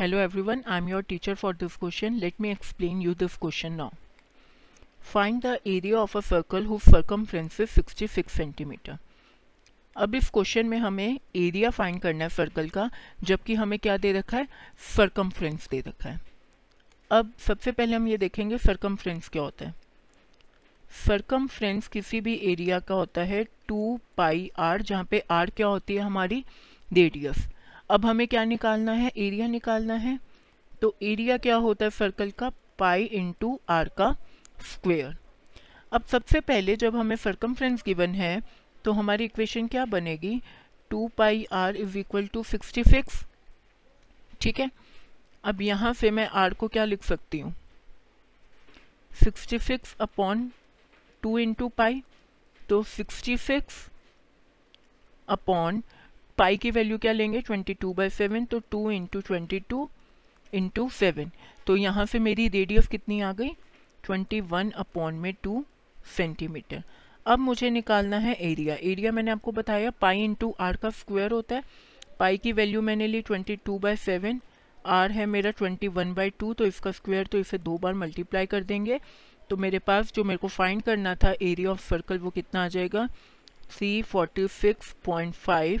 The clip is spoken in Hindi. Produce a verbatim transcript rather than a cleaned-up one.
Hello everyone, I am your teacher for this question. Let me explain you this question now. Find the area of a circle whose circumference is sixty-six centimeter. अब इस क्वेश्चन में हमें एरिया फाइंड करना है सर्कल का, जबकि हमें क्या दे रखा है, सर्कमफ्रेंस दे रखा है. अब सबसे पहले हम ये देखेंगे सर्कमफ्रेंस क्या होता है. सर्कमफ्रेंस किसी भी एरिया का होता है टू पाई आर, जहाँ पे आर क्या होती है हमारी रेडियस. अब हमें क्या निकालना है, एरिया निकालना है. तो एरिया क्या होता है सर्कल का, पाई इंटू आर का स्क्वेयर. अब सबसे पहले जब हमें सर्कमफ्रेंस गिवन है तो हमारी इक्वेशन क्या बनेगी, two pi r is equal to sixty six. ठीक है, अब यहाँ से मैं आर को क्या लिख सकती हूँ, sixty six upon two into pi. तो सिक्सटी सिक्स अपॉन पाई की वैल्यू क्या लेंगे, ट्वेंटी टू बाई सेवन. तो two into twenty two into seven. तो यहाँ से मेरी रेडियस कितनी आ गई, ट्वेंटी वन अपॉन में टू सेंटीमीटर. अब मुझे निकालना है एरिया. एरिया मैंने आपको बताया पाई इंटू आर का स्क्वायर होता है. पाई की वैल्यू मैंने ली twenty two by seven, R है मेरा ट्वेंटी वन बाई टू, तो इसका स्क्वायर, तो इसे दो बार मल्टीप्लाई कर देंगे. तो मेरे पास जो मेरे को फाइंड करना था एरिया ऑफ सर्कल, वो कितना आ जाएगा, सी फोर्टी सिक्स पॉइंट फाइव